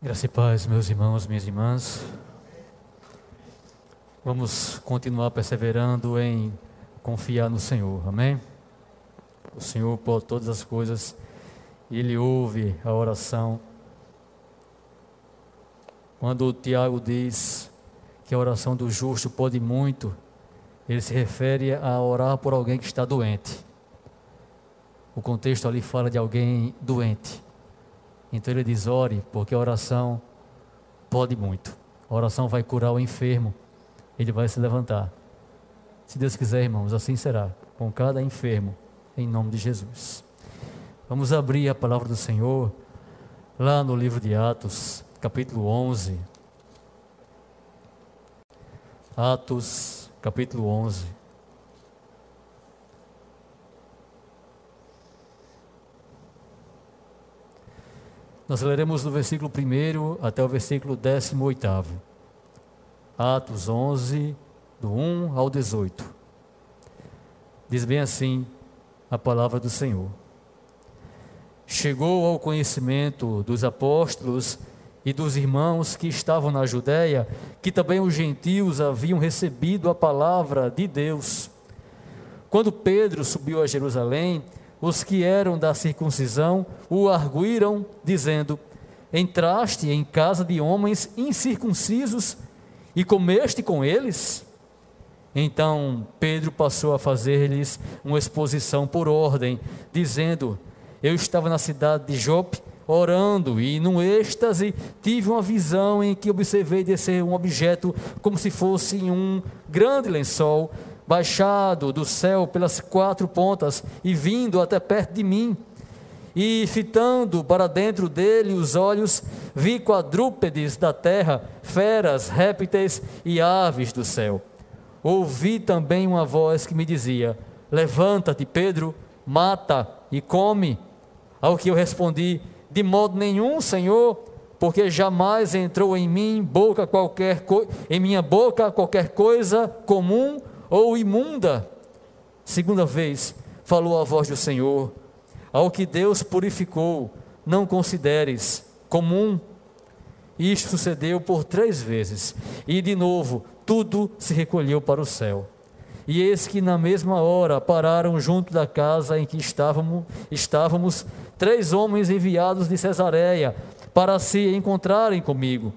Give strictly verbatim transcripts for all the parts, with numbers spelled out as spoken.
Graça e paz, meus irmãos, minhas irmãs. Vamos continuar perseverando em confiar no Senhor, amém? O Senhor pode todas as coisas, Ele ouve a oração. Quando Tiago diz que a oração do justo pode muito, ele se refere a orar por alguém que está doente. O contexto ali fala de alguém doente. Então ele diz, ore, porque a oração pode muito. A oração vai curar o enfermo, ele vai se levantar. Se Deus quiser, irmãos, assim será, com cada enfermo, em nome de Jesus. Vamos abrir a palavra do Senhor, lá no livro de Atos, capítulo onze. Atos, capítulo onze. Nós leremos do versículo primeiro até o versículo décimo oitavo. Atos onze, do um ao dezoito. Diz bem assim a palavra do Senhor. Chegou ao conhecimento dos apóstolos e dos irmãos que estavam na Judeia, que também os gentios haviam recebido a palavra de Deus. Quando Pedro subiu a Jerusalém, os que eram da circuncisão o arguíram, dizendo: entraste em casa de homens incircuncisos e comeste com eles? Então Pedro passou a fazer-lhes uma exposição por ordem, dizendo: eu estava na cidade de Jope orando, e num êxtase tive uma visão em que observei descer um objeto como se fosse um grande lençol, baixado do céu pelas quatro pontas e vindo até perto de mim, e fitando para dentro dele os olhos, vi quadrúpedes da terra, feras, répteis e aves do céu. Ouvi também uma voz que me dizia: levanta-te, Pedro, mata e come. Ao que eu respondi: de modo nenhum, Senhor, porque jamais entrou em mim boca qualquer co- em minha boca qualquer coisa comum ou imunda. Segunda vez falou a voz do Senhor: ao que Deus purificou, não consideres comum. Isto sucedeu por três vezes, e de novo tudo se recolheu para o céu. E eis que na mesma hora pararam junto da casa em que estávamos, estávamos três homens enviados de Cesareia, para se encontrarem comigo.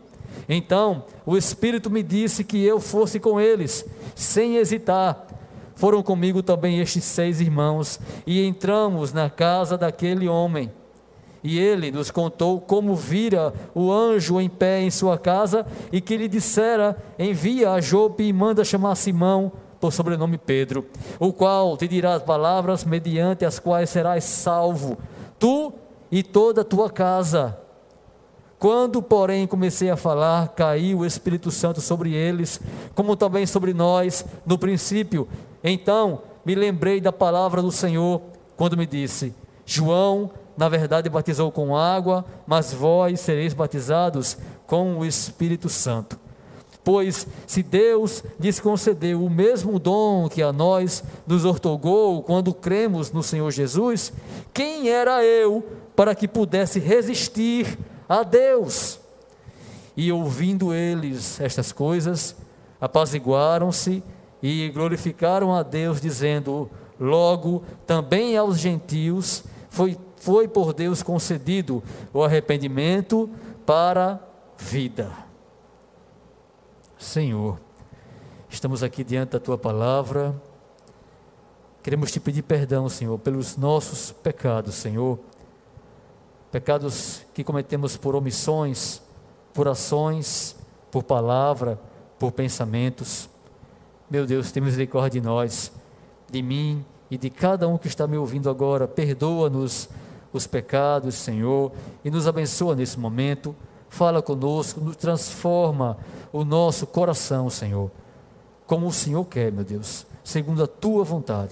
Então o Espírito me disse que eu fosse com eles, sem hesitar. Foram comigo também estes seis irmãos, e entramos na casa daquele homem. E ele nos contou como vira o anjo em pé em sua casa, e que lhe dissera: envia a Jope e manda chamar Simão, por sobrenome Pedro, o qual te dirá as palavras mediante as quais serás salvo, tu e toda a tua casa. Quando, porém, comecei a falar, caiu o Espírito Santo sobre eles, como também sobre nós, no princípio. Então, me lembrei da palavra do Senhor, quando me disse: João, na verdade, batizou com água, mas vós sereis batizados com o Espírito Santo. Pois, se Deus lhes concedeu o mesmo dom que a nós nos outorgou quando cremos no Senhor Jesus, quem era eu para que pudesse resistir a Deus? E ouvindo eles estas coisas, apaziguaram-se e glorificaram a Deus, dizendo: logo também aos gentios foi, foi por Deus concedido o arrependimento para vida. Senhor, estamos aqui diante da tua palavra, queremos te pedir perdão, Senhor, pelos nossos pecados, Senhor, pecados que cometemos por omissões, por ações, por palavra, por pensamentos. Meu Deus, tem misericórdia de nós, de mim e de cada um que está me ouvindo agora. Perdoa-nos os pecados, Senhor, e nos abençoa nesse momento. Fala conosco, nos transforma o nosso coração, Senhor, como o Senhor quer, meu Deus, segundo a tua vontade.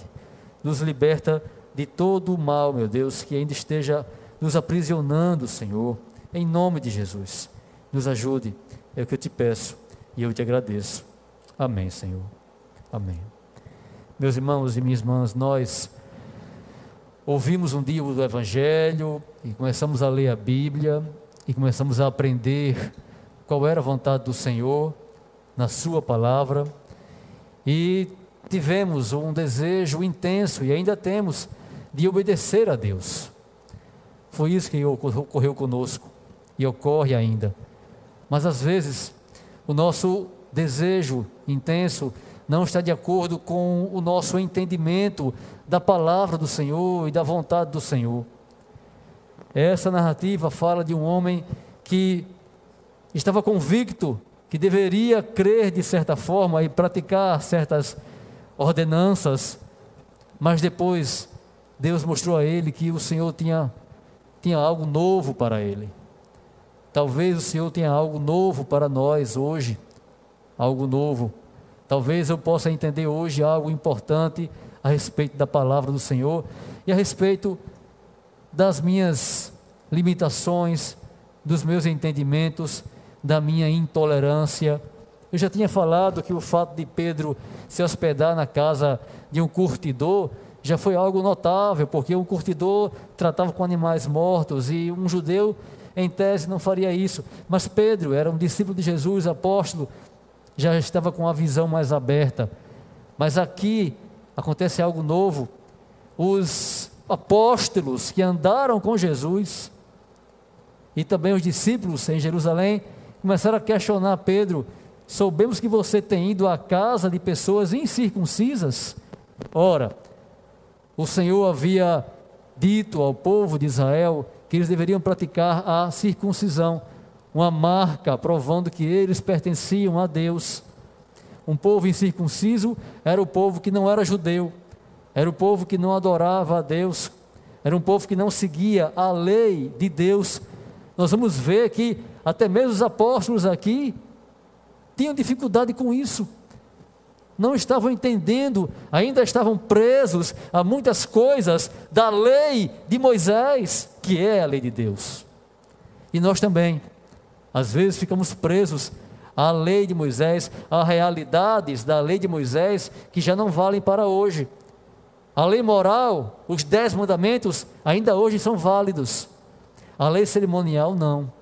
Nos liberta de todo o mal, meu Deus, que ainda esteja nos aprisionando, Senhor, em nome de Jesus. Nos ajude, é o que eu te peço e eu te agradeço. Amém, Senhor. Amém. Meus irmãos e minhas irmãs, nós ouvimos um dia o Evangelho e começamos a ler a Bíblia, e começamos a aprender qual era a vontade do Senhor na sua palavra, e tivemos um desejo intenso, e ainda temos, de obedecer a Deus. Foi isso que ocorreu conosco e ocorre ainda. Mas às vezes o nosso desejo intenso não está de acordo com o nosso entendimento da palavra do Senhor e da vontade do Senhor. Essa narrativa fala de um homem que estava convicto que deveria crer de certa forma e praticar certas ordenanças, mas depois Deus mostrou a ele que o Senhor tinha, tinha algo novo para ele. Talvez o Senhor tenha algo novo para nós hoje, algo novo. Talvez eu possa entender hoje algo importante a respeito da palavra do Senhor e a respeito das minhas limitações, dos meus entendimentos, da minha intolerância. Eu já tinha falado que o fato de Pedro se hospedar na casa de um curtidor já foi algo notável, porque um curtidor tratava com animais mortos e um judeu, em tese, não faria isso. Mas Pedro era um discípulo de Jesus, apóstolo, já estava com a visão mais aberta. Mas aqui acontece algo novo. Os apóstolos que andaram com Jesus e também os discípulos em Jerusalém começaram a questionar Pedro: soubemos que você tem ido à casa de pessoas incircuncisas? Ora, o Senhor havia dito ao povo de Israel que eles deveriam praticar a circuncisão, uma marca provando que eles pertenciam a Deus. Um povo incircunciso era o povo que não era judeu, era o povo que não adorava a Deus, era um povo que não seguia a lei de Deus. Nós vamos ver que até mesmo os apóstolos aqui tinham dificuldade com isso, não estavam entendendo, ainda estavam presos a muitas coisas da lei de Moisés, que é a lei de Deus. E nós também, às vezes, ficamos presos à lei de Moisés, a realidades da lei de Moisés que já não valem para hoje. A lei moral, os dez mandamentos, ainda hoje são válidos. A lei cerimonial, não.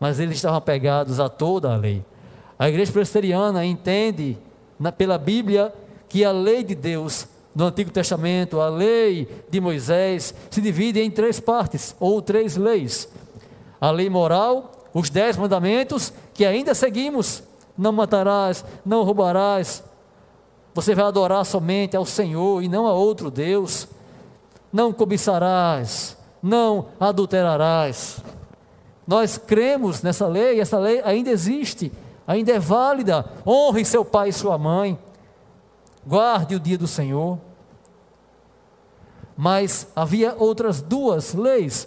Mas eles estavam apegados a toda a lei. A igreja presbiteriana entende, Na, pela Bíblia, que a lei de Deus no Antigo Testamento, a lei de Moisés, se divide em três partes, ou três leis: a lei moral, os dez mandamentos, que ainda seguimos: não matarás, não roubarás, você vai adorar somente ao Senhor e não a outro Deus, não cobiçarás, não adulterarás. Nós cremos nessa lei, essa lei ainda existe, ainda é válida. Honre seu pai e sua mãe, guarde o dia do Senhor. Mas havia outras duas leis: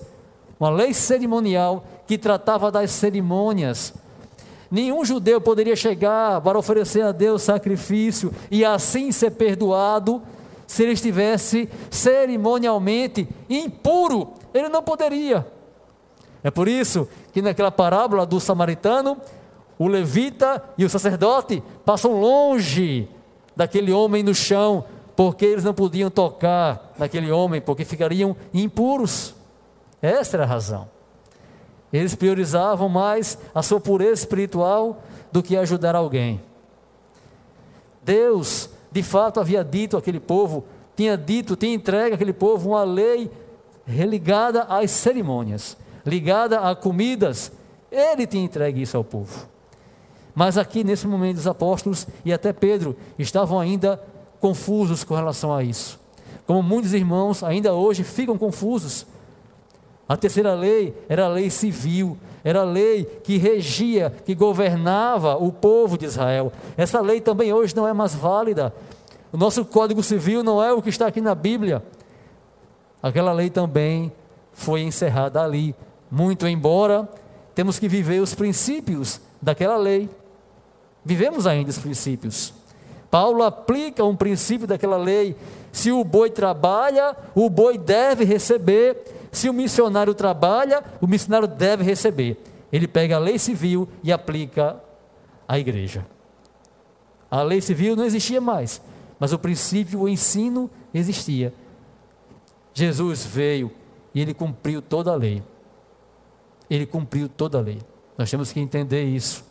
uma lei cerimonial, que tratava das cerimônias. Nenhum judeu poderia chegar para oferecer a Deus sacrifício e assim ser perdoado, se ele estivesse cerimonialmente impuro. Ele não poderia. É por isso que naquela parábola do samaritano, o levita e o sacerdote passam longe daquele homem no chão, porque eles não podiam tocar naquele homem, porque ficariam impuros. Essa era a razão. Eles priorizavam mais a sua pureza espiritual do que ajudar alguém. Deus, de fato, havia dito àquele povo, tinha dito, tinha entregue àquele povo uma lei ligada às cerimônias, ligada a comidas. Ele tinha entregue isso ao povo. Mas aqui, nesse momento, os apóstolos e até Pedro estavam ainda confusos com relação a isso. Como muitos irmãos ainda hoje ficam confusos. A terceira lei era a lei civil, era a lei que regia, que governava o povo de Israel. Essa lei também hoje não é mais válida. O nosso Código Civil não é o que está aqui na Bíblia. Aquela lei também foi encerrada ali. Muito embora temos que viver os princípios daquela lei, vivemos ainda os princípios. Paulo aplica um princípio daquela lei: se o boi trabalha, o boi deve receber; se o missionário trabalha, o missionário deve receber. Ele pega a lei civil e aplica à igreja. A lei civil não existia mais, mas o princípio, o ensino existia. Jesus veio e ele cumpriu toda a lei. ele cumpriu toda a lei. Nós temos que entender isso.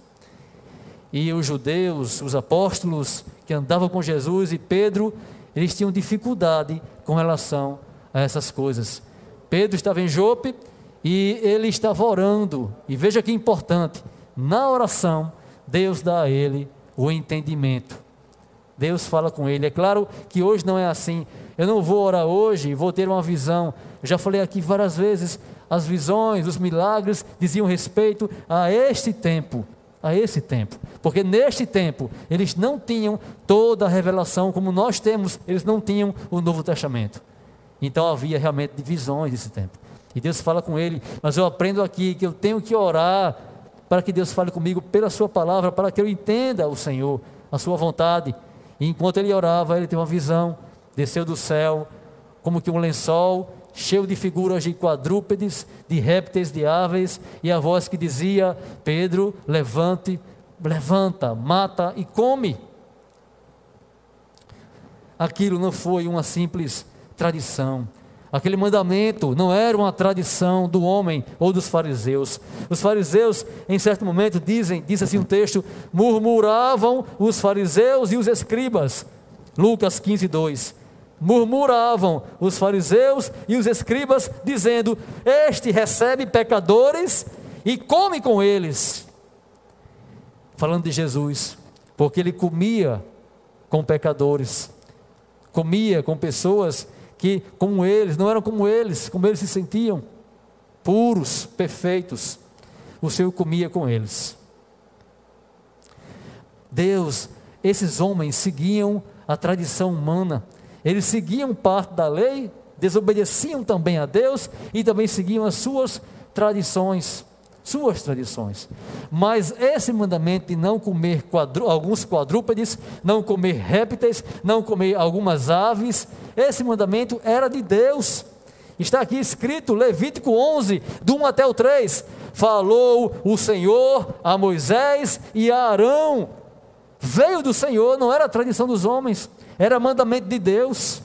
E os judeus, os apóstolos que andavam com Jesus e Pedro, eles tinham dificuldade com relação a essas coisas. Pedro estava em Jope e ele estava orando. E veja que importante, na oração, Deus dá a ele o entendimento. Deus fala com ele. É claro que hoje não é assim. Eu não vou orar hoje, vou ter uma visão. Eu já falei aqui várias vezes, as visões, os milagres diziam respeito a este tempo. A esse tempo, porque neste tempo eles não tinham toda a revelação como nós temos, eles não tinham o Novo Testamento, então havia realmente divisões nesse tempo, e Deus fala com ele, mas eu aprendo aqui que eu tenho que orar, para que Deus fale comigo pela sua palavra, para que eu entenda o Senhor, a sua vontade. E enquanto ele orava, ele teve uma visão, desceu do céu, como que um lençol, cheio de figuras de quadrúpedes, de répteis, de aves, e a voz que dizia: Pedro, levante, levanta, mata e come. Aquilo não foi uma simples tradição, aquele mandamento não era uma tradição do homem ou dos fariseus. Os fariseus, em certo momento, dizem, diz assim um texto, murmuravam os fariseus e os escribas, Lucas quinze, dois. Murmuravam os fariseus e os escribas, dizendo: este recebe pecadores e come com eles. Falando de Jesus, porque ele comia com pecadores, comia com pessoas que, como eles, não eram como eles, como eles se sentiam, puros, perfeitos. O Senhor comia com eles. Deus, esses homens seguiam a tradição humana. Eles seguiam parte da lei, desobedeciam também a Deus e também seguiam as suas tradições, suas tradições. Mas esse mandamento de não comer quadru, alguns quadrúpedes, não comer répteis, não comer algumas aves, esse mandamento era de Deus. Está aqui escrito, Levítico onze, do um até o três, falou o Senhor a Moisés e a Arão. Veio do Senhor, não era a tradição dos homens, era mandamento de Deus,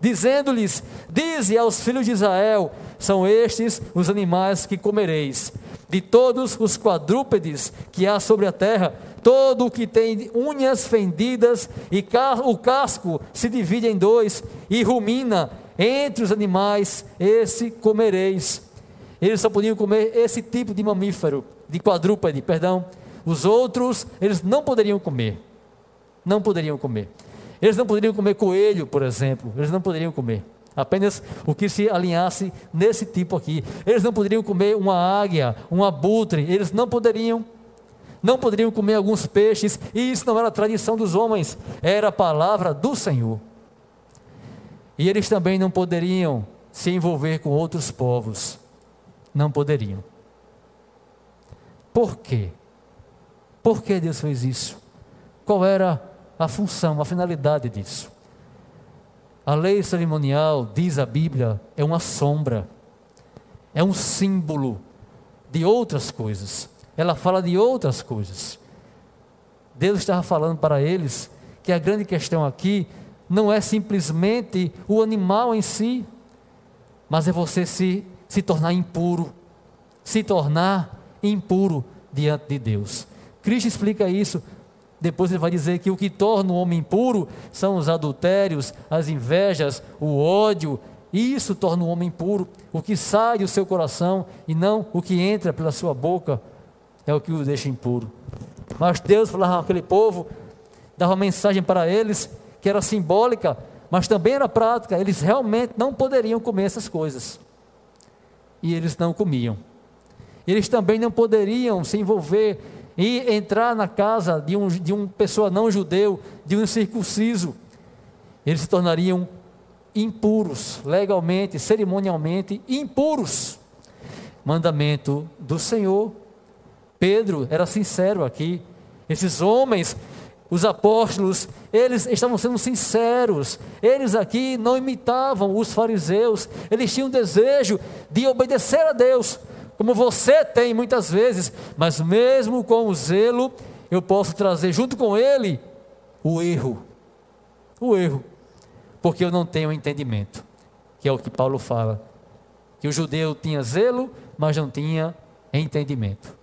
dizendo-lhes: dize aos filhos de Israel, são estes os animais que comereis, de todos os quadrúpedes que há sobre a terra, todo o que tem unhas fendidas, e o casco se divide em dois, e rumina entre os animais, esse comereis. Eles só podiam comer esse tipo de mamífero, de quadrúpede, perdão, os outros, eles não poderiam comer, não poderiam comer. Eles não poderiam comer coelho, por exemplo. Eles não poderiam comer. Apenas o que se alinhasse nesse tipo aqui. Eles não poderiam comer uma águia, um abutre. Eles não poderiam. Não poderiam comer alguns peixes. E isso não era a tradição dos homens. Era a palavra do Senhor. E eles também não poderiam se envolver com outros povos. Não poderiam. Por quê? Por que Deus fez isso? Qual era a função, a finalidade disso? A lei cerimonial, diz a Bíblia, é uma sombra, é um símbolo de outras coisas, ela fala de outras coisas. Deus estava falando para eles que a grande questão aqui não é simplesmente o animal em si, mas é você se, se tornar impuro, se tornar impuro diante de Deus. Cristo explica isso. Depois ele vai dizer que o que torna o homem impuro são os adultérios, as invejas, o ódio. Isso torna o homem impuro. O que sai do seu coração e não o que entra pela sua boca é o que o deixa impuro. Mas Deus falava àquele povo, dava uma mensagem para eles que era simbólica, mas também era prática. Eles realmente não poderiam comer essas coisas. E eles não comiam. Eles também não poderiam se envolver e entrar na casa de um, de uma pessoa não judeu, de um incircunciso. Eles se tornariam impuros, legalmente, cerimonialmente, impuros. Mandamento do Senhor. Pedro era sincero aqui. Esses homens, os apóstolos, eles estavam sendo sinceros. Eles aqui não imitavam os fariseus. Eles tinham desejo de obedecer a Deus, como você tem muitas vezes, mas mesmo com o zelo, eu posso trazer junto com ele o erro, o erro, porque eu não tenho entendimento, que é o que Paulo fala, que o judeu tinha zelo, mas não tinha entendimento.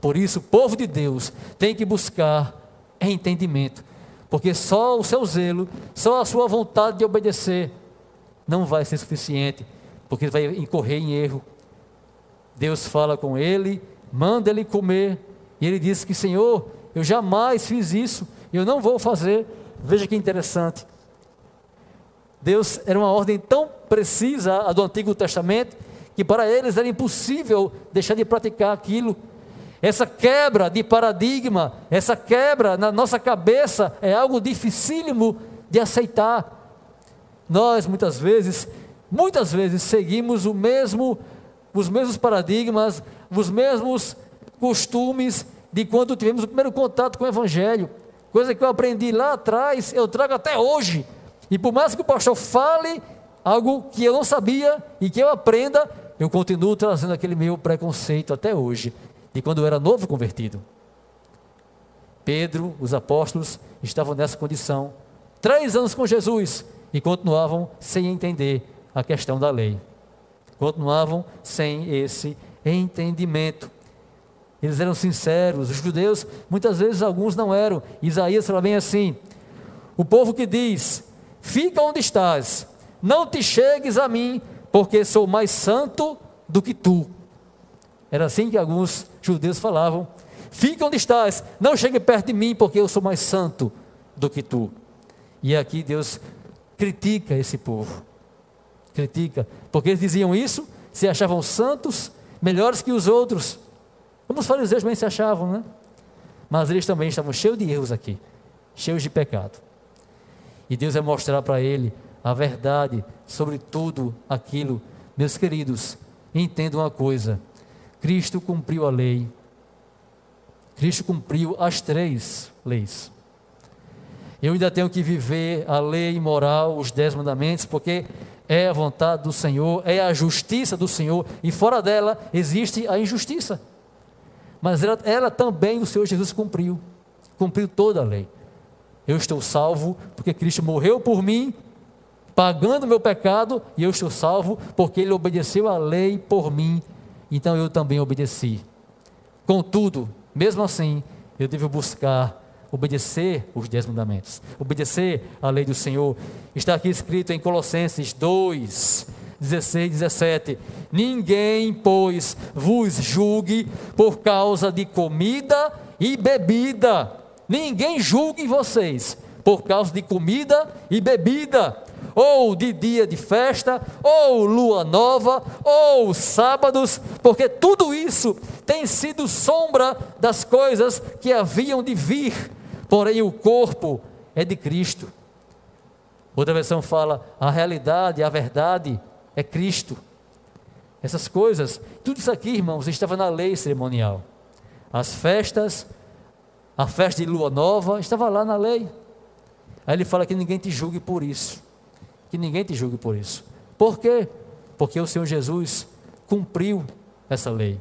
Por isso o povo de Deus tem que buscar entendimento, porque só o seu zelo, só a sua vontade de obedecer não vai ser suficiente, porque ele vai incorrer em erro. Deus fala com ele, manda ele comer, e ele diz que, Senhor, eu jamais fiz isso, eu não vou fazer. Veja que interessante, Deus era uma ordem tão precisa, a do Antigo Testamento, que para eles era impossível deixar de praticar aquilo. Essa quebra de paradigma, essa quebra na nossa cabeça é algo dificílimo de aceitar. Nós muitas vezes, muitas vezes seguimos o mesmo, os mesmos paradigmas, os mesmos costumes de quando tivemos o primeiro contato com o Evangelho. Coisa que eu aprendi lá atrás, eu trago até hoje. E por mais que o pastor fale algo que eu não sabia e que eu aprenda, eu continuo trazendo aquele meu preconceito até hoje, de quando eu era novo convertido. Pedro, os apóstolos, estavam nessa condição. Três anos com Jesus e continuavam sem entender a questão da lei. Continuavam sem esse entendimento. Eles eram sinceros. Os judeus, muitas vezes, alguns não eram. Isaías fala bem assim: o povo que diz, fica onde estás, não te chegues a mim, porque sou mais santo do que tu. Era assim que alguns judeus falavam: fica onde estás, não chegue perto de mim, porque eu sou mais santo do que tu. E aqui Deus critica esse povo, critica, porque eles diziam isso, se achavam santos, melhores que os outros, como os fariseus também se achavam, né? Mas eles também estavam cheios de erros aqui, cheios de pecado. E Deus vai mostrar para ele a verdade sobre tudo aquilo. Meus queridos, entendam uma coisa: Cristo cumpriu a lei. Cristo cumpriu as três leis. Eu ainda tenho que viver a lei moral, os dez mandamentos, porque é a vontade do Senhor, é a justiça do Senhor, e fora dela existe a injustiça. Mas ela, ela também, o Senhor Jesus cumpriu, cumpriu toda a lei. Eu estou salvo porque Cristo morreu por mim, pagando o meu pecado, e eu estou salvo porque Ele obedeceu a lei por mim. Então eu também obedeci. Contudo, mesmo assim, eu devo buscar obedecer os dez mandamentos, obedecer a lei do Senhor. Está aqui escrito em Colossenses dois, dezesseis e dezessete: ninguém, pois, vos julgue por causa de comida e bebida. Ninguém julgue vocês por causa de comida e bebida, ou de dia de festa, ou lua nova, ou sábados, porque tudo isso tem sido sombra das coisas que haviam de vir, porém o corpo é de Cristo. Outra versão fala: a realidade, a verdade é Cristo. Essas coisas, tudo isso aqui, irmãos, estava na lei cerimonial. As festas, a festa de lua nova, estava lá na lei. Aí ele fala que ninguém te julgue por isso. Que ninguém te julgue por isso. Por quê? Porque o Senhor Jesus cumpriu essa lei.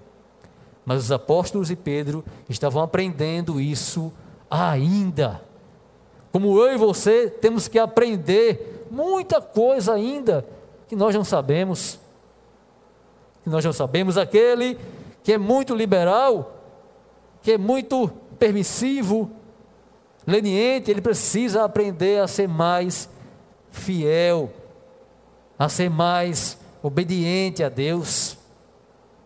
Mas os apóstolos e Pedro estavam aprendendo isso ainda. Como eu e você temos que aprender muita coisa ainda que nós não sabemos. Que nós não sabemos. Aquele que é muito liberal, que é muito permissivo, leniente, ele precisa aprender a ser mais fiel, a ser mais obediente a Deus,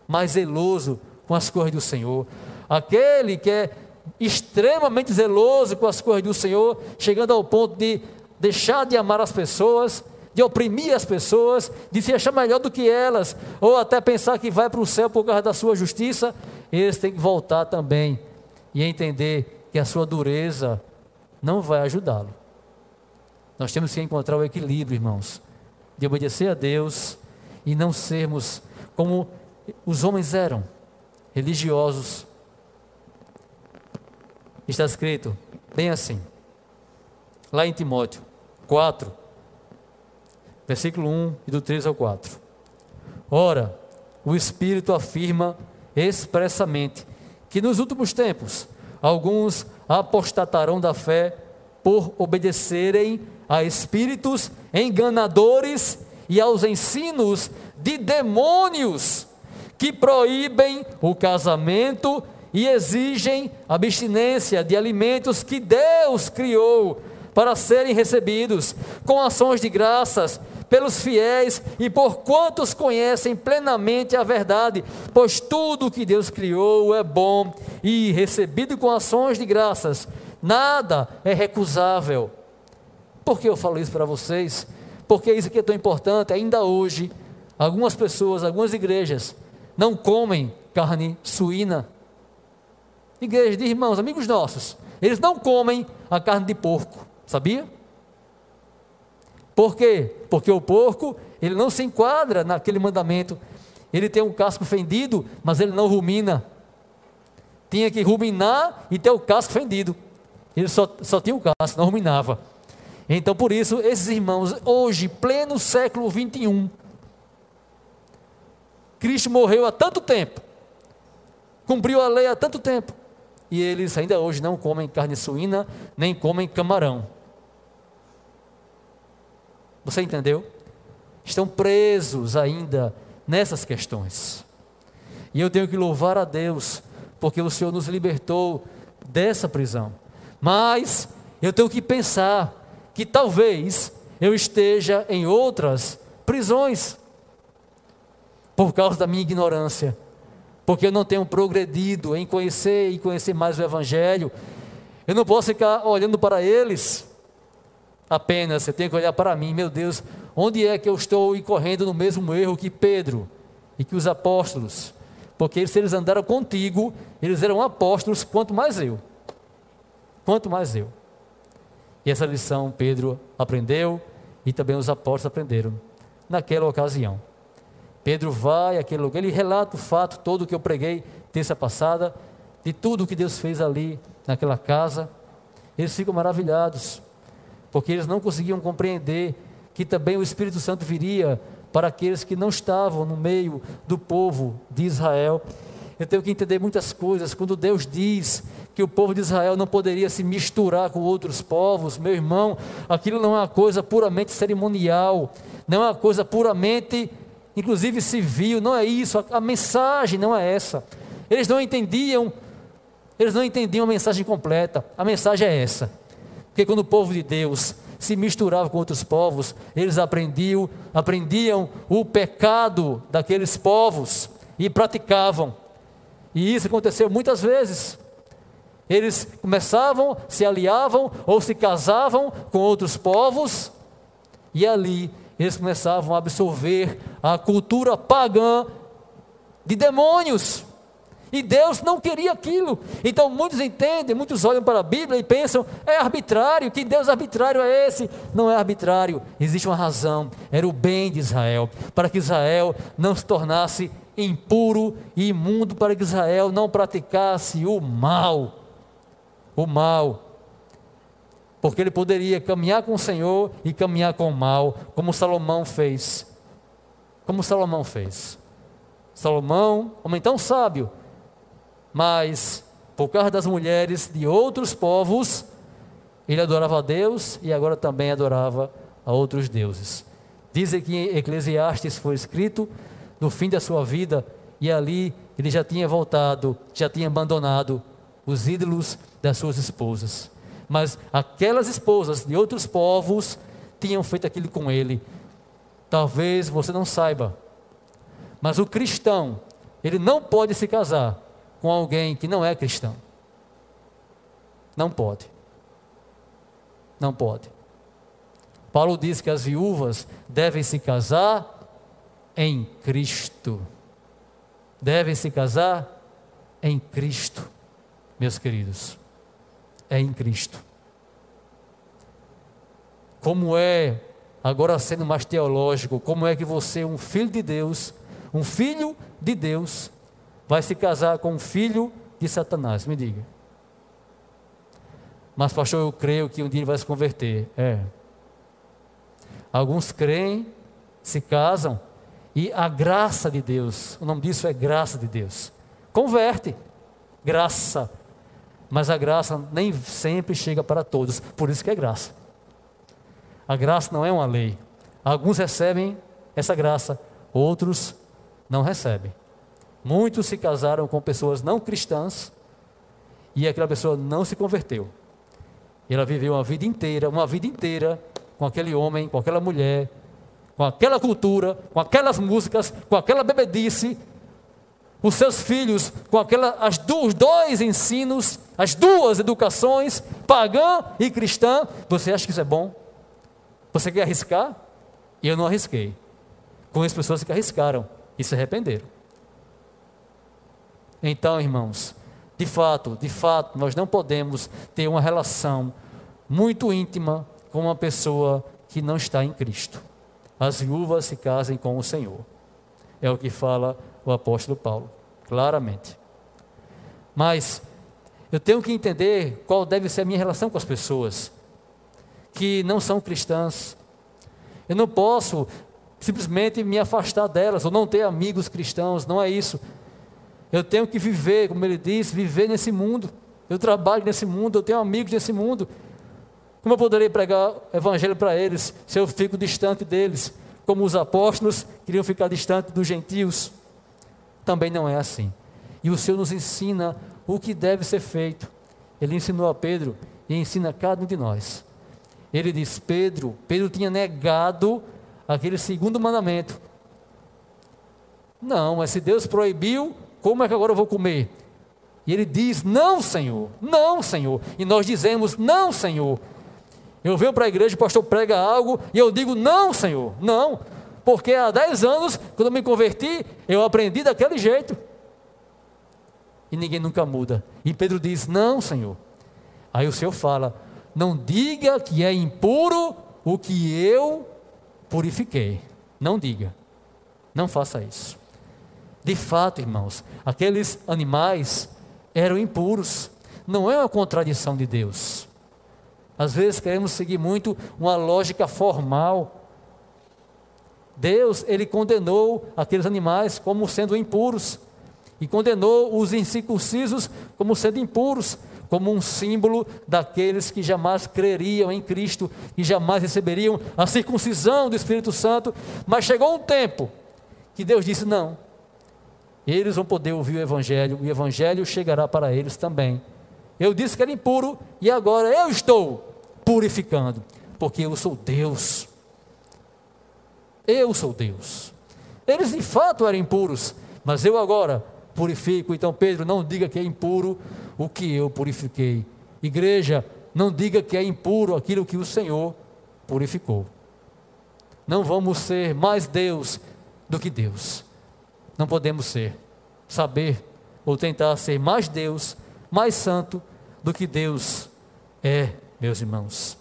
mais zeloso com as coisas do Senhor. Aquele que é extremamente zeloso com as coisas do Senhor, chegando ao ponto de deixar de amar as pessoas, de oprimir as pessoas, de se achar melhor do que elas, ou até pensar que vai para o céu por causa da sua justiça, eles têm que voltar também e entender que a sua dureza não vai ajudá-lo. Nós temos que encontrar o equilíbrio, irmãos, de obedecer a Deus e não sermos como os homens eram, religiosos. Está escrito bem assim, lá em Timóteo quatro, versículo um e do três ao quatro. Ora, o Espírito afirma expressamente que nos últimos tempos alguns apostatarão da fé por obedecerem a espíritos enganadores e aos ensinos de demônios, que proíbem o casamento e exigem abstinência de alimentos que Deus criou para serem recebidos com ações de graças pelos fiéis e por quantos conhecem plenamente a verdade, pois tudo o que Deus criou é bom e recebido com ações de graças, nada é recusável. Por que eu falo isso para vocês? Porque isso aqui é tão importante. Ainda hoje, algumas pessoas, algumas igrejas não comem carne suína. Igrejas de irmãos, amigos nossos, eles não comem a carne de porco, sabia? Por quê? Porque o porco, ele não se enquadra naquele mandamento, ele tem um casco fendido, mas ele não rumina, tinha que ruminar e ter o casco fendido, ele só, só tinha o casco, não ruminava. Então por isso, esses irmãos, hoje, pleno século vinte e um, Cristo morreu há tanto tempo, cumpriu a lei há tanto tempo, e eles ainda hoje não comem carne suína, nem comem camarão. Você entendeu? Estão presos ainda nessas questões, e eu tenho que louvar a Deus, porque o Senhor nos libertou dessa prisão, mas eu tenho que pensar que talvez eu esteja em outras prisões, por causa da minha ignorância, porque eu não tenho progredido em conhecer e conhecer mais o Evangelho. Eu não posso ficar olhando para eles apenas, eu tenho que olhar para mim. Meu Deus, onde é que eu estou incorrendo no mesmo erro que Pedro e que os apóstolos? Porque se eles andaram contigo, eles eram apóstolos, quanto mais eu, quanto mais eu. E essa lição Pedro aprendeu e também os apóstolos aprenderam naquela ocasião. Pedro vai àquele lugar, ele relata o fato todo que eu preguei terça passada, de tudo o que Deus fez ali naquela casa. Eles ficam maravilhados, porque eles não conseguiam compreender que também o Espírito Santo viria para aqueles que não estavam no meio do povo de Israel. Eu tenho que entender muitas coisas. Quando Deus diz que o povo de Israel não poderia se misturar com outros povos, meu irmão, aquilo não é uma coisa puramente cerimonial, não é uma coisa puramente inclusive civil, não é isso, a, a mensagem não é essa. Eles não entendiam, eles não entendiam a mensagem completa. A mensagem é essa, porque quando o povo de Deus se misturava com outros povos, eles aprendiam, aprendiam o pecado daqueles povos e praticavam, e isso aconteceu muitas vezes. Eles começavam, se aliavam ou se casavam com outros povos, e ali eles começavam a absorver a cultura pagã de demônios, e Deus não queria aquilo. Então muitos entendem, muitos olham para a Bíblia e pensam, é arbitrário, que Deus arbitrário é esse? Não é arbitrário, existe uma razão, era o bem de Israel, para que Israel não se tornasse impuro e imundo, para que Israel não praticasse o mal, o mal, porque ele poderia caminhar com o Senhor e caminhar com o mal, como Salomão fez, como Salomão fez, Salomão, homem tão sábio, mas por causa das mulheres de outros povos, ele adorava a Deus e agora também adorava a outros deuses. Dizem que Eclesiastes foi escrito no fim da sua vida, e ali ele já tinha voltado, já tinha abandonado os ídolos das suas esposas, mas aquelas esposas de outros povos tinham feito aquilo com ele. Talvez você não saiba, mas o cristão, ele não pode se casar com alguém que não é cristão, não pode, não pode. Paulo diz que as viúvas devem se casar em Cristo, devem se casar em Cristo, meus queridos, é em Cristo. Como é, agora sendo mais teológico, como é que você, um filho de Deus, um filho de Deus, vai se casar com um filho de Satanás? Me diga. Mas pastor, eu creio que um dia ele vai se converter. É. Alguns creem, se casam, e a graça de Deus, o nome disso é graça de Deus, converte, graça. Mas a graça nem sempre chega para todos, por isso que é graça. A graça não é uma lei. Alguns recebem essa graça, outros não recebem. Muitos se casaram com pessoas não cristãs e aquela pessoa não se converteu. Ela viveu uma vida inteira, uma vida inteira com aquele homem, com aquela mulher, com aquela cultura, com aquelas músicas, com aquela bebedice, os seus filhos com aquela, as do, os dois ensinos, as duas educações, pagã e cristã. Você acha que isso é bom? Você quer arriscar? Eu não arrisquei. Conheço pessoas que arriscaram e se arrependeram. Então, irmãos, de fato, de fato, nós não podemos ter uma relação muito íntima com uma pessoa que não está em Cristo. As viúvas se casem com o Senhor. É o que fala o apóstolo Paulo, claramente. Mas eu tenho que entender qual deve ser a minha relação com as pessoas que não são cristãs. Eu não posso simplesmente me afastar delas, ou não ter amigos cristãos, não é isso. Eu tenho que viver, como ele disse, viver nesse mundo. Eu trabalho nesse mundo, eu tenho amigos nesse mundo. Como eu poderei pregar o evangelho para eles, se eu fico distante deles? Como os apóstolos queriam ficar distante dos gentios. Também não é assim. E o Senhor nos ensina o que deve ser feito. Ele ensinou a Pedro e ensina a cada um de nós. Ele diz, Pedro, Pedro tinha negado aquele segundo mandamento. Não, mas se Deus proibiu, como é que agora eu vou comer? E ele diz, não Senhor, não Senhor. E nós dizemos, não Senhor. Eu venho para a igreja, o pastor prega algo, e eu digo, não Senhor, não. Porque há dez anos, quando eu me converti, eu aprendi daquele jeito. E ninguém nunca muda. E Pedro diz, não Senhor. Aí o Senhor fala, não diga que é impuro o que eu purifiquei. Não diga. Não faça isso. De fato, irmãos, aqueles animais eram impuros. Não é uma contradição de Deus. Às vezes queremos seguir muito uma lógica formal. Deus, ele condenou aqueles animais como sendo impuros. E condenou os incircuncisos como sendo impuros, como um símbolo daqueles que jamais creriam em Cristo e jamais receberiam a circuncisão do Espírito Santo. Mas chegou um tempo que Deus disse, não, eles vão poder ouvir o Evangelho, o Evangelho chegará para eles também. Eu disse que era impuro e agora eu estou purificando, porque eu sou Deus. Eu sou Deus. Eles de fato eram impuros, mas eu agora purifico. Então Pedro, não diga que é impuro o que eu purifiquei. Igreja, não diga que é impuro aquilo que o Senhor purificou. Não vamos ser mais Deus do que Deus. Não podemos ser, saber ou tentar ser mais Deus, mais santo do que Deus é, meus irmãos.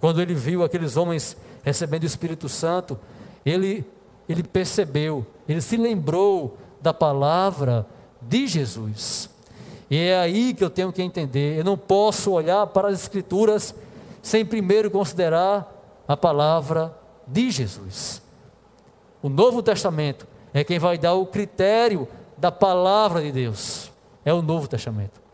Quando ele viu aqueles homens recebendo o Espírito Santo, ele, ele percebeu, ele se lembrou da palavra de Jesus. E é aí que eu tenho que entender, eu não posso olhar para as Escrituras sem primeiro considerar a palavra de Jesus. O Novo Testamento é quem vai dar o critério da palavra de Deus, é o Novo Testamento.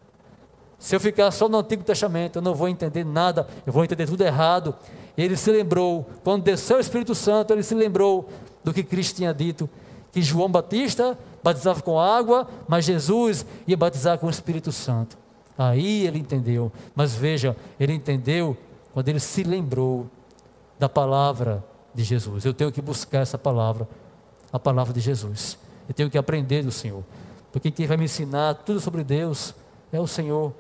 Se eu ficar só no Antigo Testamento, eu não vou entender nada, eu vou entender tudo errado. Ele se lembrou, quando desceu o Espírito Santo, ele se lembrou do que Cristo tinha dito, que João Batista batizava com água, mas Jesus ia batizar com o Espírito Santo. Aí ele entendeu, mas veja, ele entendeu quando ele se lembrou da palavra de Jesus. Eu tenho que buscar essa palavra, a palavra de Jesus. Eu tenho que aprender do Senhor, porque quem vai me ensinar tudo sobre Deus é o Senhor.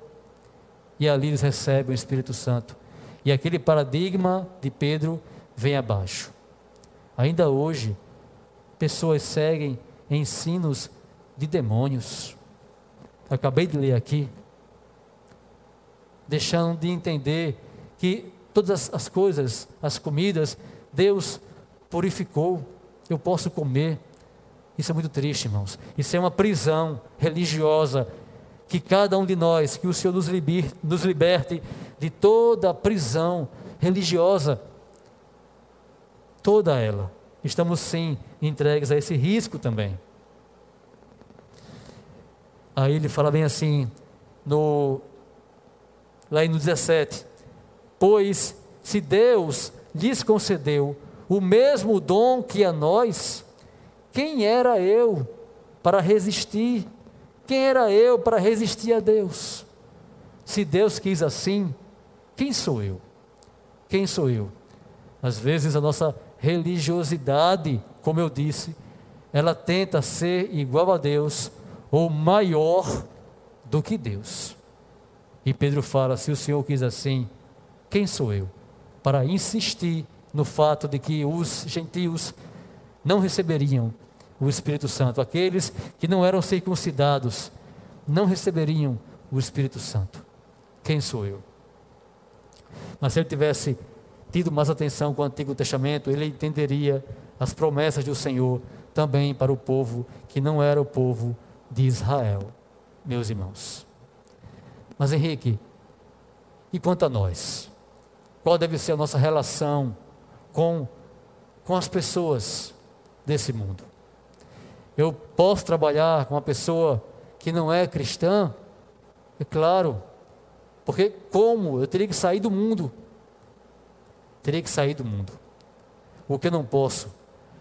E ali eles recebem o Espírito Santo. E aquele paradigma de Pedro vem abaixo. Ainda hoje, pessoas seguem ensinos de demônios. Eu acabei de ler aqui, deixando de entender que todas as coisas, as comidas, Deus purificou, eu posso comer. Isso é muito triste, irmãos. Isso é uma prisão religiosa, que cada um de nós, que o Senhor nos liberte, nos liberte de toda a prisão religiosa, toda ela. Estamos sim entregues a esse risco também. Aí ele fala bem assim, no, lá no dezessete, pois se Deus lhes concedeu o mesmo dom que a nós, quem era eu para resistir. Quem era eu para resistir a Deus? Se Deus quis assim, quem sou eu? Quem sou eu? Às vezes a nossa religiosidade, como eu disse, ela tenta ser igual a Deus ou maior do que Deus. E Pedro fala, se o Senhor quis assim, quem sou eu? Para insistir no fato de que os gentios não receberiam o Espírito Santo. Aqueles que não eram circuncidados não receberiam o Espírito Santo. Quem sou eu? Mas se ele tivesse tido mais atenção com o Antigo Testamento, ele entenderia as promessas do Senhor também para o povo que não era o povo de Israel, meus irmãos. Mas Henrique, e quanto a nós? Qual deve ser a nossa relação com, com as pessoas desse mundo? Eu posso trabalhar com uma pessoa que não é cristã? É claro, porque como? Eu teria que sair do mundo. Teria que sair do mundo. O que eu não posso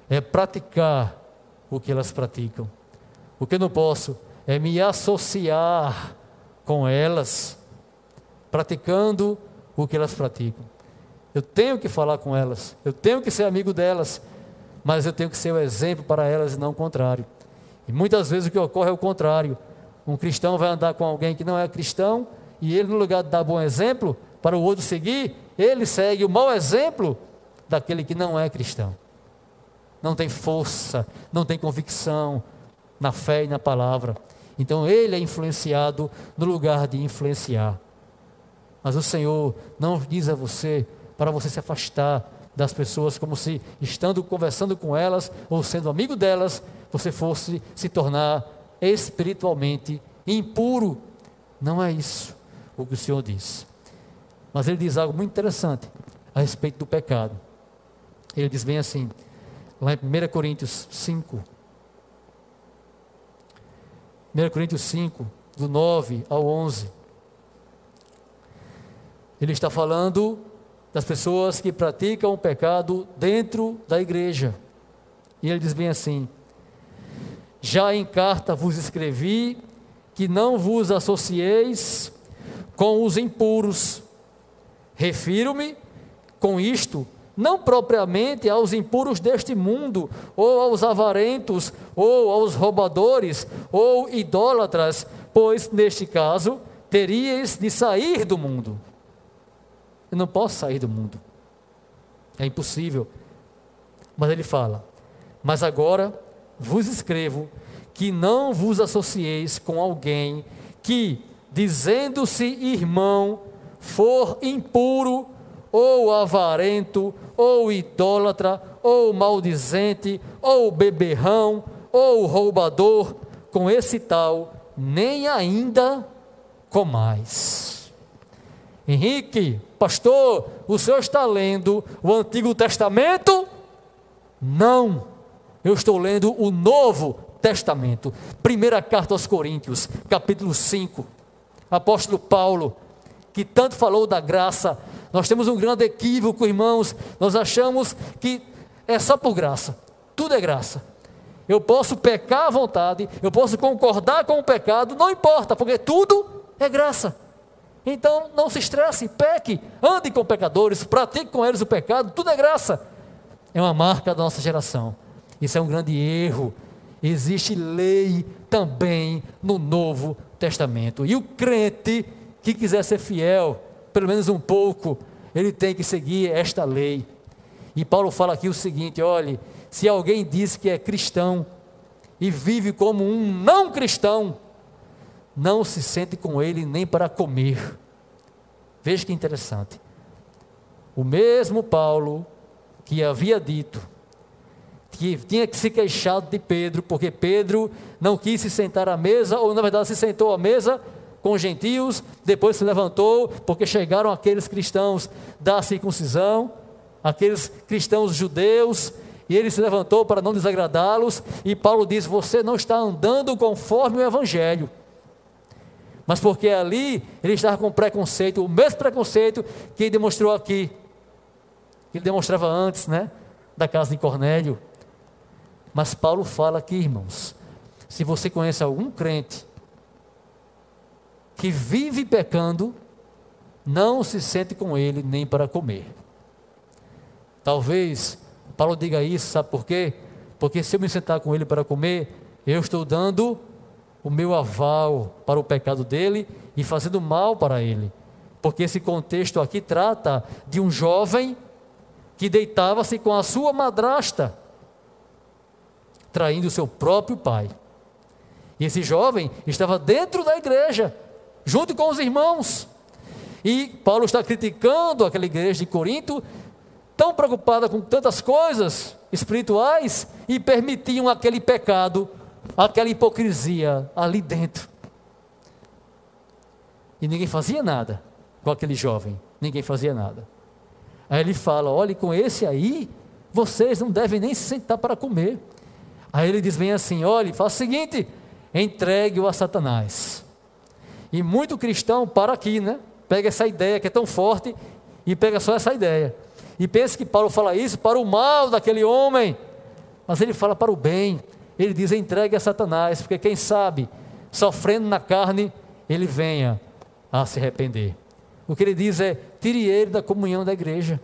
é praticar o que elas praticam. O que eu não posso é me associar com elas, praticando o que elas praticam. Eu tenho que falar com elas, eu tenho que ser amigo delas, mas eu tenho que ser o exemplo para elas e não o contrário. E muitas vezes o que ocorre é o contrário. Um cristão vai andar com alguém que não é cristão, e ele, no lugar de dar bom exemplo para o outro seguir, ele segue o mau exemplo daquele que não é cristão. Não tem força, não tem convicção na fé e na palavra. Então ele é influenciado no lugar de influenciar. Mas o Senhor não diz a você para você se afastar das pessoas como se, estando conversando com elas ou sendo amigo delas, você fosse se tornar espiritualmente impuro. Não é isso o que o Senhor diz. Mas ele diz algo muito interessante a respeito do pecado. Ele diz bem assim, lá em primeira Coríntios cinco, primeira Coríntios cinco, do nove ao onze, ele está falando das pessoas que praticam o pecado dentro da igreja, e ele diz bem assim, já em carta vos escrevi, que não vos associeis com os impuros, refiro-me com isto, não propriamente aos impuros deste mundo, ou aos avarentos, ou aos roubadores, ou idólatras, pois neste caso, teríeis de sair do mundo. Eu não posso sair do mundo, é impossível, mas ele fala, mas agora vos escrevo, que não vos associeis com alguém, que dizendo-se irmão, for impuro, ou avarento, ou idólatra, ou maldizente, ou beberrão, ou roubador, com esse tal, nem ainda comais. Henrique, pastor, o senhor está lendo o Antigo Testamento? Não, eu estou lendo o Novo Testamento. Primeira carta aos Coríntios, capítulo cinco, apóstolo Paulo, que tanto falou da graça. Nós temos um grande equívoco, irmãos. Nós achamos que é só por graça. Tudo é graça. Eu posso pecar à vontade, eu posso concordar com o pecado, não importa, porque tudo é graça. Então, não se estresse, peque, ande com pecadores, pratique com eles o pecado, tudo é graça. É uma marca da nossa geração. Isso é um grande erro. Existe lei também no Novo Testamento. E o crente que quiser ser fiel, pelo menos um pouco, ele tem que seguir esta lei. E Paulo fala aqui o seguinte, olhe, se alguém diz que é cristão e vive como um não cristão, não se sente com ele nem para comer. Veja que interessante. O mesmo Paulo que havia dito que tinha que se queixar de Pedro, porque Pedro não quis se sentar à mesa, ou na verdade se sentou à mesa com os gentios, depois se levantou, porque chegaram aqueles cristãos da circuncisão, aqueles cristãos judeus, e ele se levantou para não desagradá-los, e Paulo diz, você não está andando conforme o Evangelho, mas porque ali ele estava com preconceito, o mesmo preconceito que ele demonstrou aqui, que ele demonstrava antes, né, da casa de Cornélio. Mas Paulo fala aqui, irmãos, Se você conhece algum crente que vive pecando, não se sente com ele nem para comer. Talvez Paulo diga isso, sabe por quê? Porque se eu me sentar com ele para comer, eu estou dando o meu aval para o pecado dele e fazendo mal para ele. Porque esse contexto aqui trata de um jovem que deitava-se com a sua madrasta, traindo o seu próprio pai. E esse jovem estava dentro da igreja, junto com os irmãos. E Paulo está criticando aquela igreja de Corinto, tão preocupada com tantas coisas espirituais, e permitiam aquele pecado, aquela hipocrisia ali dentro. E ninguém fazia nada com aquele jovem, ninguém fazia nada. Aí ele fala: olhe, com esse aí, vocês não devem nem se sentar para comer. Aí ele diz bem assim: olhe, faça o seguinte, entregue-o a Satanás. E muito cristão para aqui, né? Pega essa ideia que é tão forte e pega só essa ideia. E pensa que Paulo fala isso para o mal daquele homem, mas ele fala para o bem. Ele diz: entregue a Satanás, porque quem sabe, sofrendo na carne, ele venha a se arrepender. O que ele diz é: tire ele da comunhão da igreja,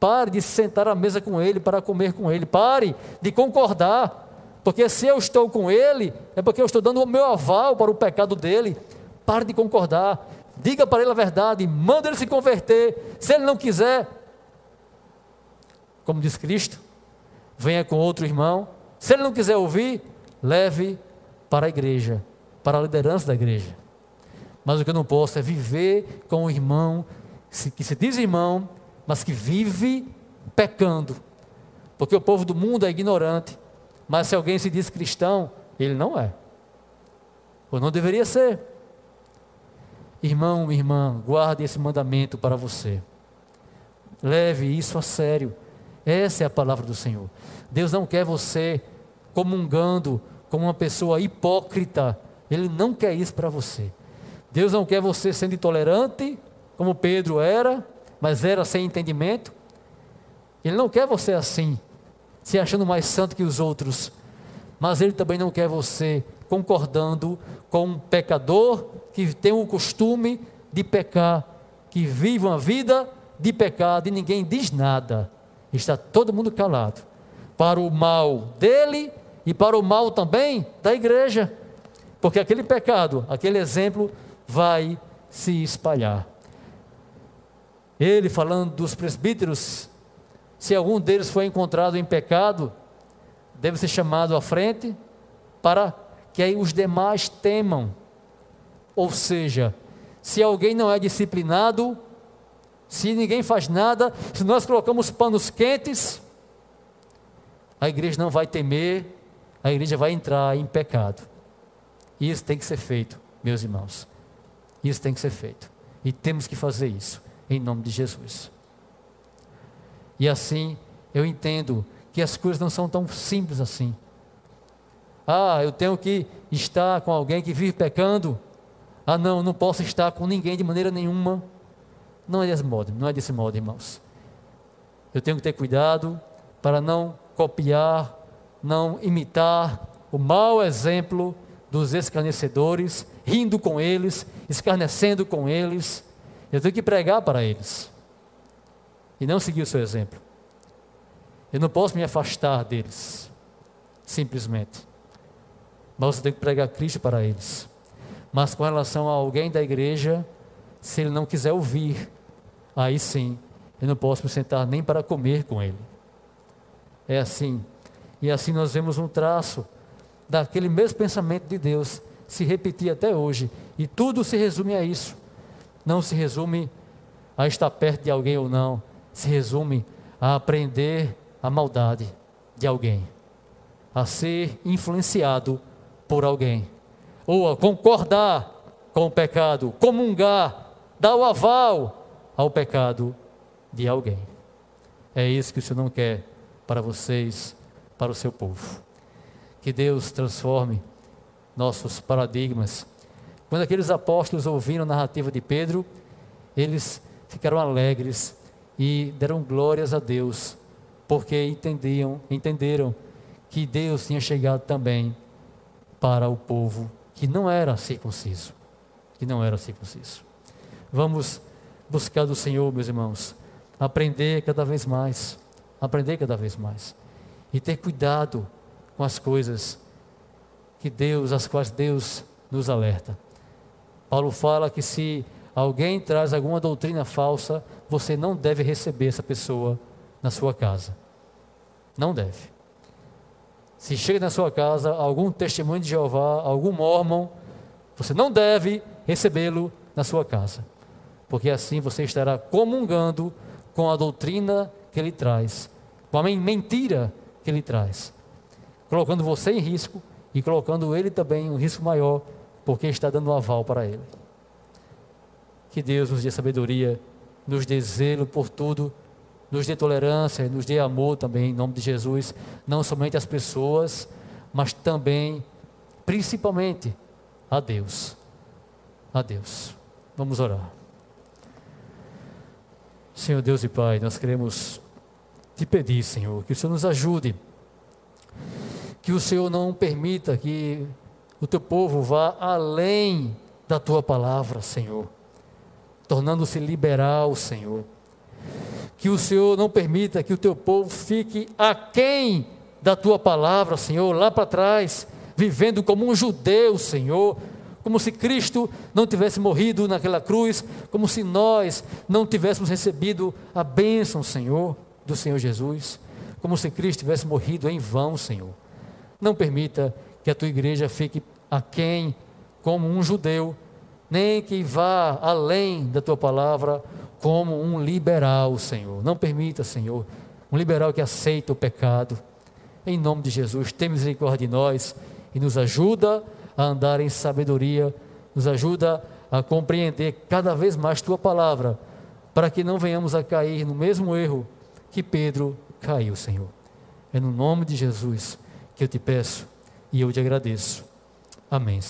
pare de se sentar à mesa com ele, para comer com ele, pare de concordar, porque se eu estou com ele, é porque eu estou dando o meu aval para o pecado dele. Pare de concordar, diga para ele a verdade, manda ele se converter. Se ele não quiser, como diz Cristo, venha com outro irmão. Se ele não quiser ouvir, leve para a igreja, para a liderança da igreja. Mas o que eu não posso é viver com um irmão que se diz irmão, mas que vive pecando. Porque o povo do mundo é ignorante, mas se alguém se diz cristão, ele não é, ou não deveria ser. Irmão, irmã, guarde esse mandamento para você. Leve isso a sério. Essa é a palavra do Senhor. Deus não quer você comungando como uma pessoa hipócrita. Ele não quer isso para você. Deus não quer você sendo intolerante, como Pedro era, mas era sem entendimento. Ele não quer você assim, se achando mais santo que os outros. Mas Ele também não quer você concordando com um pecador que tem o costume de pecar, que vive uma vida de pecado e ninguém diz nada. Está todo mundo calado, para o mal dele e para o mal também da igreja, porque aquele pecado, aquele exemplo vai se espalhar. Ele falando dos presbíteros: se algum deles foi encontrado em pecado, deve ser chamado à frente, para que aí os demais temam. Ou seja, se alguém não é disciplinado, se ninguém faz nada, se nós colocamos panos quentes, a igreja não vai temer, a igreja vai entrar em pecado. Isso tem que ser feito, meus irmãos. Isso tem que ser feito. E temos que fazer isso, em nome de Jesus. E assim, eu entendo que as coisas não são tão simples assim. Ah, eu tenho que estar com alguém que vive pecando. Ah não, não posso estar com ninguém de maneira nenhuma. Não é desse modo, não é desse modo, irmãos. Eu tenho que ter cuidado para não copiar, não imitar o mau exemplo dos escarnecedores, rindo com eles, escarnecendo com eles. Eu tenho que pregar para eles e não seguir o seu exemplo. Eu não posso me afastar deles, simplesmente. Mas eu tenho que pregar Cristo para eles. Mas com relação a alguém da igreja, se ele não quiser ouvir, aí sim, eu não posso me sentar nem para comer com ele. É assim. E assim nós vemos um traço daquele mesmo pensamento de Deus se repetir até hoje. E tudo se resume a isso. Não se resume a estar perto de alguém ou não. Se resume a aprender a maldade de alguém, a ser influenciado por alguém, ou a concordar com o pecado, comungar, dar o aval ao pecado de alguém. É isso que o Senhor não quer para vocês, para o seu povo. Que Deus transforme nossos paradigmas. Quando aqueles apóstolos ouviram a narrativa de Pedro, eles ficaram alegres e deram glórias a Deus, porque entendiam, entenderam que Deus tinha chegado também para o povo que não era circunciso, que não era circunciso. Vamos buscar do Senhor, meus irmãos, aprender cada vez mais, aprender cada vez mais, e ter cuidado com as coisas que Deus, as quais Deus nos alerta. Paulo fala que se alguém traz alguma doutrina falsa, você não deve receber essa pessoa na sua casa, não deve. Se chega na sua casa algum testemunho de Jeová, algum mormon, você não deve recebê-lo na sua casa, porque assim você estará comungando com a doutrina que ele traz, com a mentira que ele traz, colocando você em risco e colocando ele também em um risco maior, porque está dando um aval para ele. Que Deus nos dê sabedoria, nos dê zelo por tudo, nos dê tolerância, nos dê amor também, em nome de Jesus, não somente às pessoas, mas também, principalmente, a Deus. A Deus. Vamos orar. Senhor Deus e Pai, nós queremos te pedir, Senhor, que o Senhor nos ajude, que o Senhor não permita que o teu povo vá além da tua palavra, Senhor, tornando-se liberal, Senhor. Que o Senhor não permita que o teu povo fique aquém da tua palavra, Senhor, lá para trás, vivendo como um judeu, Senhor, como se Cristo não tivesse morrido naquela cruz, como se nós não tivéssemos recebido a bênção, Senhor, do Senhor Jesus, como se Cristo tivesse morrido em vão, Senhor. Não permita que a tua igreja fique aquém como um judeu, nem que vá além da tua palavra, como um liberal, Senhor. Não permita, Senhor, um liberal que aceita o pecado. Em nome de Jesus, tem misericórdia de nós e nos ajuda a andar em sabedoria, nos ajuda a compreender cada vez mais tua palavra, para que não venhamos a cair no mesmo erro que Pedro caiu, Senhor. É no nome de Jesus que eu te peço e eu te agradeço. Amém.